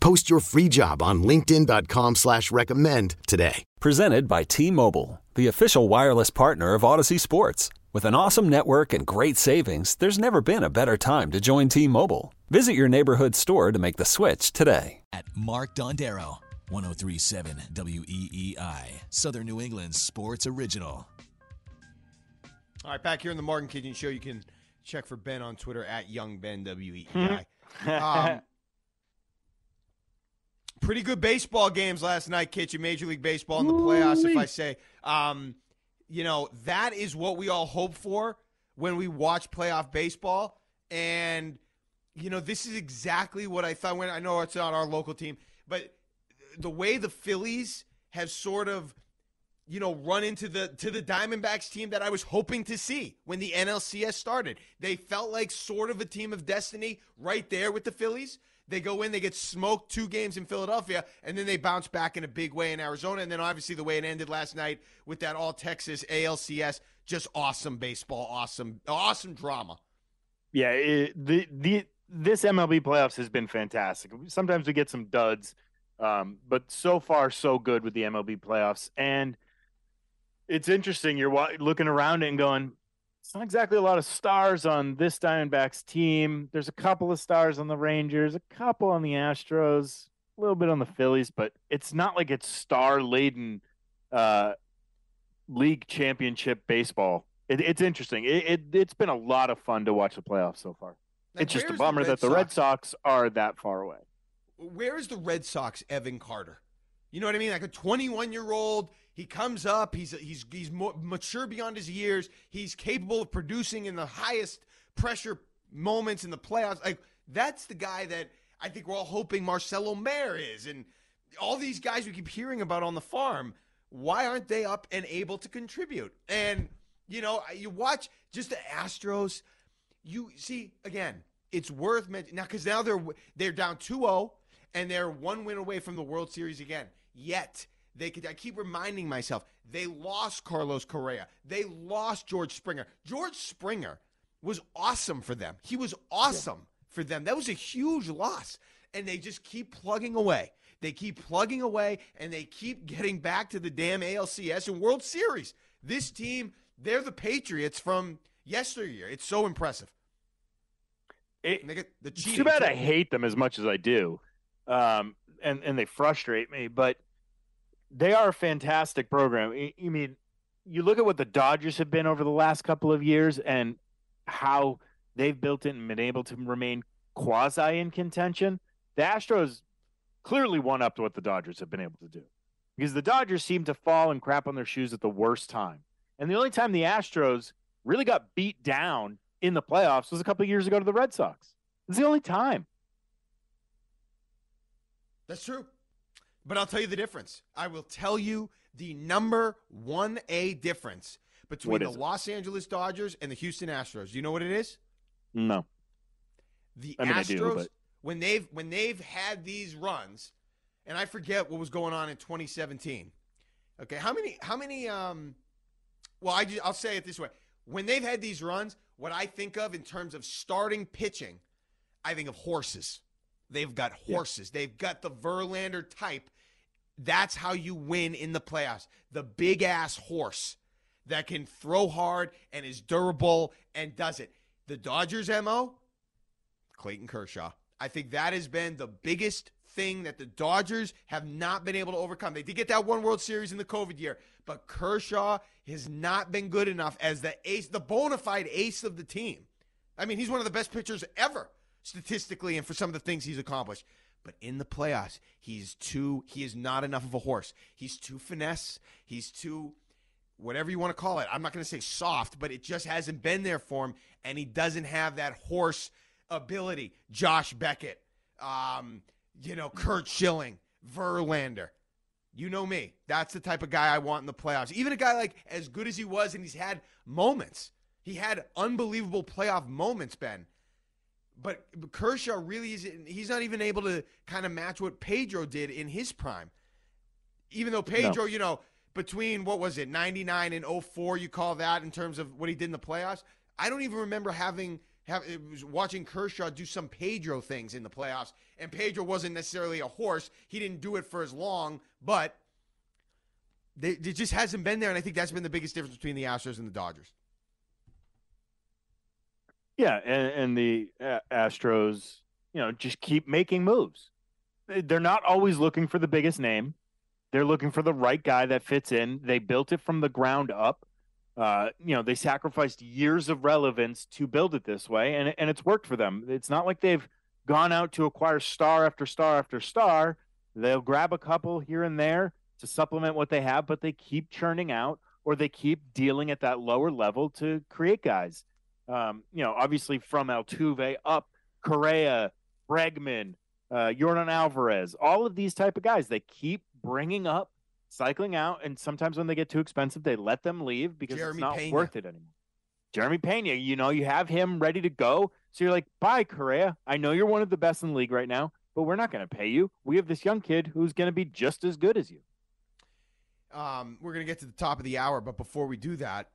Post your free job on linkedin.com/recommend today. Presented by T-Mobile, the official wireless partner of Odyssey Sports. With an awesome network and great savings, there's never been a better time to join T-Mobile. Visit your neighborhood store to make the switch today. At Mark Dondero, 1037 WEEI, Southern New England sports original. All right, back here in the Mark and Kichen Show, you can check for Ben on Twitter, at YoungBenWEEI. Pretty good baseball games last night, Kitchen. Major League Baseball in the playoffs, if I say. That is what we all hope for when we watch playoff baseball. And, this is exactly what I thought. I know it's not our local team, but the way the Phillies have sort of, run into the Diamondbacks team that I was hoping to see when the NLCS started. They felt like sort of a team of destiny right there with the Phillies. They go in, they get smoked 2 games in Philadelphia, and then they bounce back in a big way in Arizona. And then obviously the way it ended last night with that all-Texas ALCS, just awesome baseball, awesome drama. Yeah, this MLB playoffs has been fantastic. Sometimes we get some duds, but so far so good with the MLB playoffs. And it's interesting, you're looking around it and going, it's not exactly a lot of stars on this Diamondbacks team. There's a couple of stars on the Rangers, a couple on the Astros, a little bit on the Phillies, but it's not like it's star-laden league championship baseball. It's interesting. It's been a lot of fun to watch the playoffs so far. Now, it's just a bummer that the Red Sox are that far away. Where is the Red Sox Evan Carter? You know what I mean? Like a 21-year-old, he comes up, he's more mature beyond his years, he's capable of producing in the highest pressure moments in the playoffs. Like, that's the guy that I think we're all hoping Marcelo Mayer is, and all these guys we keep hearing about on the farm. Why aren't they up and able to contribute? And, you watch just the Astros, you see, again, it's worth mentioning. Now, because now they're down 2-0, and they're 1 win away from the World Series again, yet I keep reminding myself, they lost Carlos Correa. They lost George Springer. George Springer was awesome for them. He was awesome for them. That was a huge loss. And they just keep plugging away. They keep plugging away, and they keep getting back to the damn ALCS and World Series. This team, they're the Patriots from yesteryear. It's so impressive. It's too bad I hate them as much as I do, and they frustrate me, but they are a fantastic program. I mean, you look at what the Dodgers have been over the last couple of years and how they've built it and been able to remain quasi in contention. The Astros clearly won up to what the Dodgers have been able to do, because the Dodgers seem to fall and crap on their shoes at the worst time. And the only time the Astros really got beat down in the playoffs was a couple of years ago to the Red Sox. It's the only time. That's true. But I'll tell you the difference. I will tell you the number 1A difference between the Los Angeles Dodgers and the Houston Astros. Do you know what it is? No. Astros, when they've had these runs, and I forget what was going on in 2017. Okay, how many I'll say it this way. When they've had these runs, what I think of in terms of starting pitching, I think of horses. They've got horses. Yeah. They've got the Verlander type. That's how you win in the playoffs. The big-ass horse that can throw hard and is durable and does it. The Dodgers' MO, Clayton Kershaw. I think that has been the biggest thing that the Dodgers have not been able to overcome. They did get that 1 World Series in the COVID year, but Kershaw has not been good enough as the ace, the bona fide ace of the team. I mean, he's one of the best pitchers ever, statistically, and for some of the things he's accomplished. But in the playoffs, he is not enough of a horse. He's too finesse. He's too whatever you want to call it. I'm not going to say soft, but it just hasn't been there for him, and he doesn't have that horse ability. Josh Beckett, Curt Schilling, Verlander. You know me. That's the type of guy I want in the playoffs. Even a guy like as good as he was, and he's had moments. He had unbelievable playoff moments, Ben. But Kershaw really isn't. He's not even able to kind of match what Pedro did in his prime. Even though Pedro, you know, between what was it, 99 and 04, you call that in terms of what he did in the playoffs? I don't even remember watching Kershaw do some Pedro things in the playoffs. And Pedro wasn't necessarily a horse. He didn't do it for as long, but it just hasn't been there. And I think that's been the biggest difference between the Astros and the Dodgers. Yeah, and the Astros, you know, just keep making moves. They're not always looking for the biggest name. They're looking for the right guy that fits in. They built it from the ground up. You know, they sacrificed years of relevance to build it this way, and it's worked for them. It's not like they've gone out to acquire star after star after star. They'll grab a couple here and there to supplement what they have, but they keep churning out, or they keep dealing at that lower level to create guys. You know, obviously from Altuve up, Correa, Bregman, Yordan Alvarez, all of these type of guys, they keep bringing up, cycling out, and sometimes when they get too expensive, they let them leave because it's not worth it anymore. Jeremy Pena, you know, you have him ready to go. So you're like, bye, Correa. I know you're one of the best in the league right now, but we're not going to pay you. We have this young kid who's going to be just as good as you. We're going to get to the top of the hour, but before we do that,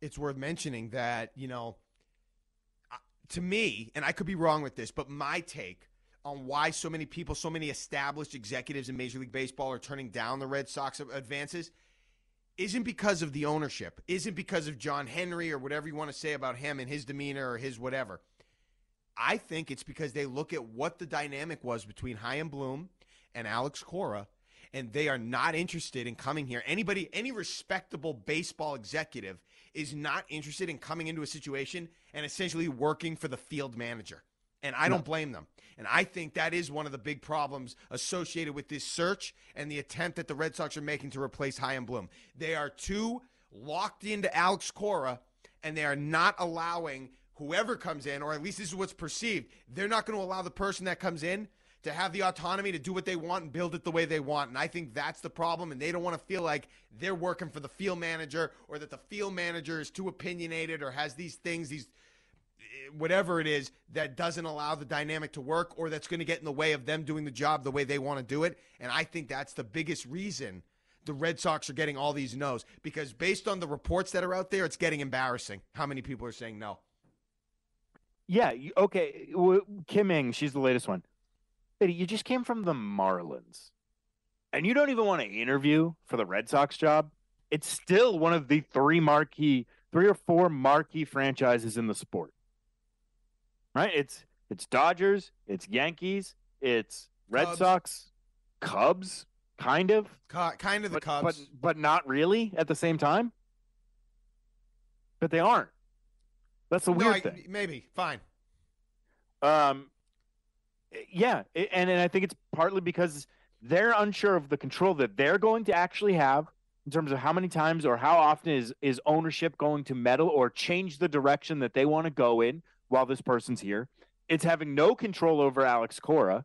it's worth mentioning that, you know, to me, and I could be wrong with this, but my take on why so many people, so many established executives in Major League Baseball are turning down the Red Sox advances isn't because of the ownership, isn't because of John Henry or whatever you want to say about him and his demeanor or his whatever. I think it's because they look at what the dynamic was between Chaim Bloom and Alex Cora, and they are not interested in coming here. Anybody, any respectable baseball executive is not interested in coming into a situation and essentially working for the field manager. And I don't blame them. And I think that is one of the big problems associated with this search and the attempt that the Red Sox are making to replace Chaim Bloom. They are too locked into Alex Cora, and they are not allowing whoever comes in, or at least this is what's perceived, they're not going to allow the person that comes in to have the autonomy to do what they want and build it the way they want. And I think that's the problem. And they don't want to feel like they're working for the field manager, or that the field manager is too opinionated or has these things, these whatever it is that doesn't allow the dynamic to work, or that's going to get in the way of them doing the job the way they want to do it. And I think that's the biggest reason the Red Sox are getting all these no's, because based on the reports that are out there, it's getting embarrassing how many people are saying no. Yeah, okay. Kim Ng, she's the latest one. You just came from the Marlins, and you don't even want to interview for the Red Sox job. It's still one of the three or four marquee franchises in the sport, right? It's Dodgers, it's Yankees, it's Red Sox, Cubs, kind of the Cubs, but not really at the same time. But they aren't. That's a weird thing. Maybe fine. Yeah, and I think it's partly because they're unsure of the control that they're going to actually have in terms of how many times or how often is ownership going to meddle or change the direction that they want to go in while this person's here. It's having no control over Alex Cora.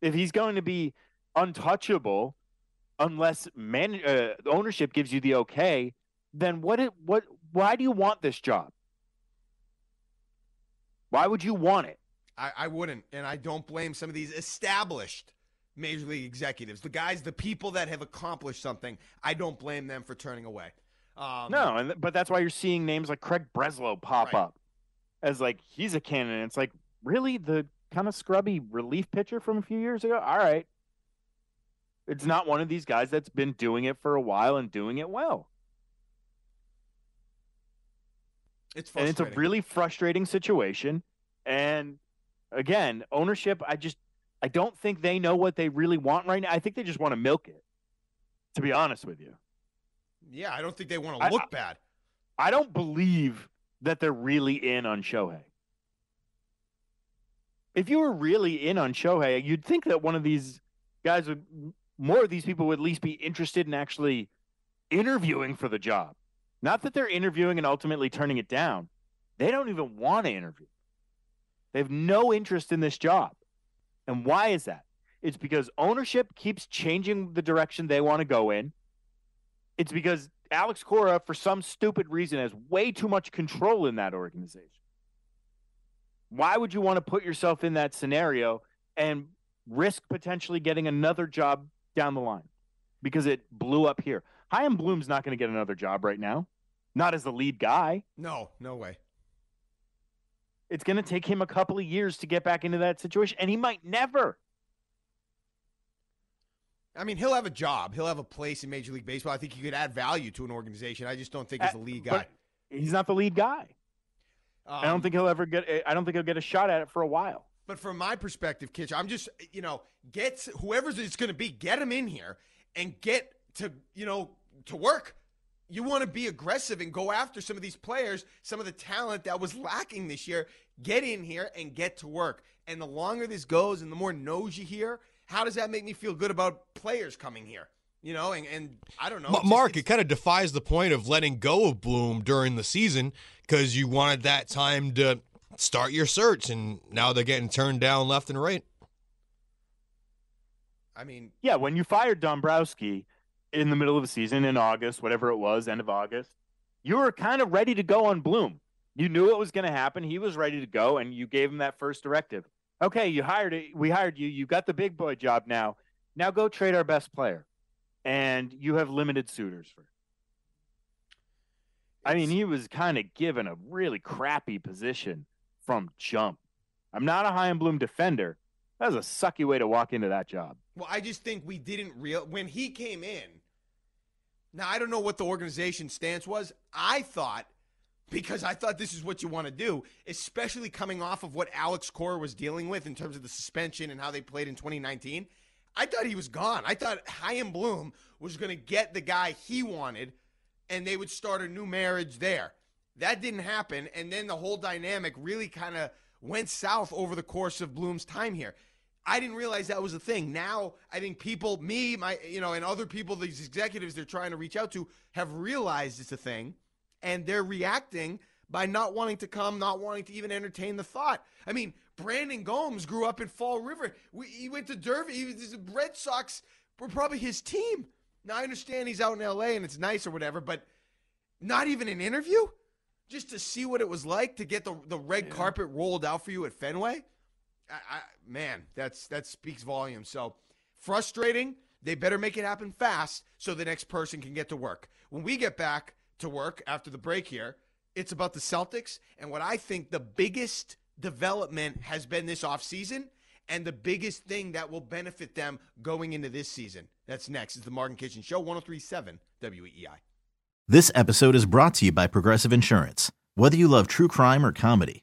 If he's going to be untouchable unless ownership gives you the okay, then why do you want this job? Why would you want it? I wouldn't, and I don't blame some of these established Major League executives, the guys, the people that have accomplished something. I don't blame them for turning away. No, but that's why you're seeing names like Craig Breslow pop up as like he's a candidate. It's like, really, the kind of scrubby relief pitcher from a few years ago? All right. It's not one of these guys that's been doing it for a while and doing it well. It's frustrating. And it's a really frustrating situation, and again, ownership, I don't think they know what they really want right now. I think they just want to milk it, to be honest with you. Yeah, I don't think they want to look bad. I don't believe that they're really in on Shohei. If you were really in on Shohei, you'd think that one of these guys more of these people would at least be interested in actually interviewing for the job. Not that they're interviewing and ultimately turning it down. They don't even want to interview. They have no interest in this job. And why is that? It's because ownership keeps changing the direction they want to go in. It's because Alex Cora, for some stupid reason, has way too much control in that organization. Why would you want to put yourself in that scenario and risk potentially getting another job down the line? Because it blew up here. Chaim Bloom's not going to get another job right now. Not as the lead guy. No, no way. It's going to take him a couple of years to get back into that situation, and he might never. I mean, he'll have a job. He'll have a place in Major League Baseball. I think he could add value to an organization. I just don't think he's the lead guy. He's not the lead guy. I don't think he'll ever get – I don't think he'll get a shot at it for a while. But from my perspective, Kitch, I'm just, you know, get whoever it's going to be, get him in here and get to, you know, to work. You want to be aggressive and go after some of these players, some of the talent that was lacking this year. Get in here and get to work. And the longer this goes and the more no's you hear, how does that make me feel good about players coming here? You know, and I don't know. Mark, it kind of defies the point of letting go of Bloom during the season because you wanted that time to start your search, and now they're getting turned down left and right. I mean, yeah, when you fired Dombrowski in the middle of the season in August, whatever it was, end of August, you were kind of ready to go on Bloom. You knew it was going to happen. He was ready to go, and you gave him that first directive. Okay, you hired it. We hired you. You got the big boy job now. Now go trade our best player. And you have limited suitors for it. I mean, he was kind of given a really crappy position from jump. I'm not a Chaim Bloom defender. That was a sucky way to walk into that job. Well, I just think we didn't when he came in, now I don't know what the organization's stance was. I thought, because I thought this is what you want to do, especially coming off of what Alex Cora was dealing with in terms of the suspension and how they played in 2019, I thought he was gone. I thought Chaim Bloom was going to get the guy he wanted, and they would start a new marriage there. That didn't happen, and then the whole dynamic really kind of went south over the course of Bloom's time here. I didn't realize that was a thing. Now I think people, me, my, you know, and other people, these executives they're trying to reach out to, have realized it's a thing, and they're reacting by not wanting to come, not wanting to even entertain the thought. I mean, Brandon Gomes grew up in Fall River. He went to Derby. The Red Sox were probably his team. Now, I understand he's out in L.A. and it's nice or whatever, but not even an interview? Just to see what it was like to get the red carpet rolled out for you at Fenway? Man, that speaks volumes. So, frustrating. They better make it happen fast so the next person can get to work. When we get back to work after the break here, it's about the Celtics and what I think the biggest development has been this offseason and the biggest thing that will benefit them going into this season. That's next. It's the Mark and Kitchen Show, 103.7 WEEI. This episode is brought to you by Progressive Insurance. Whether you love true crime or comedy,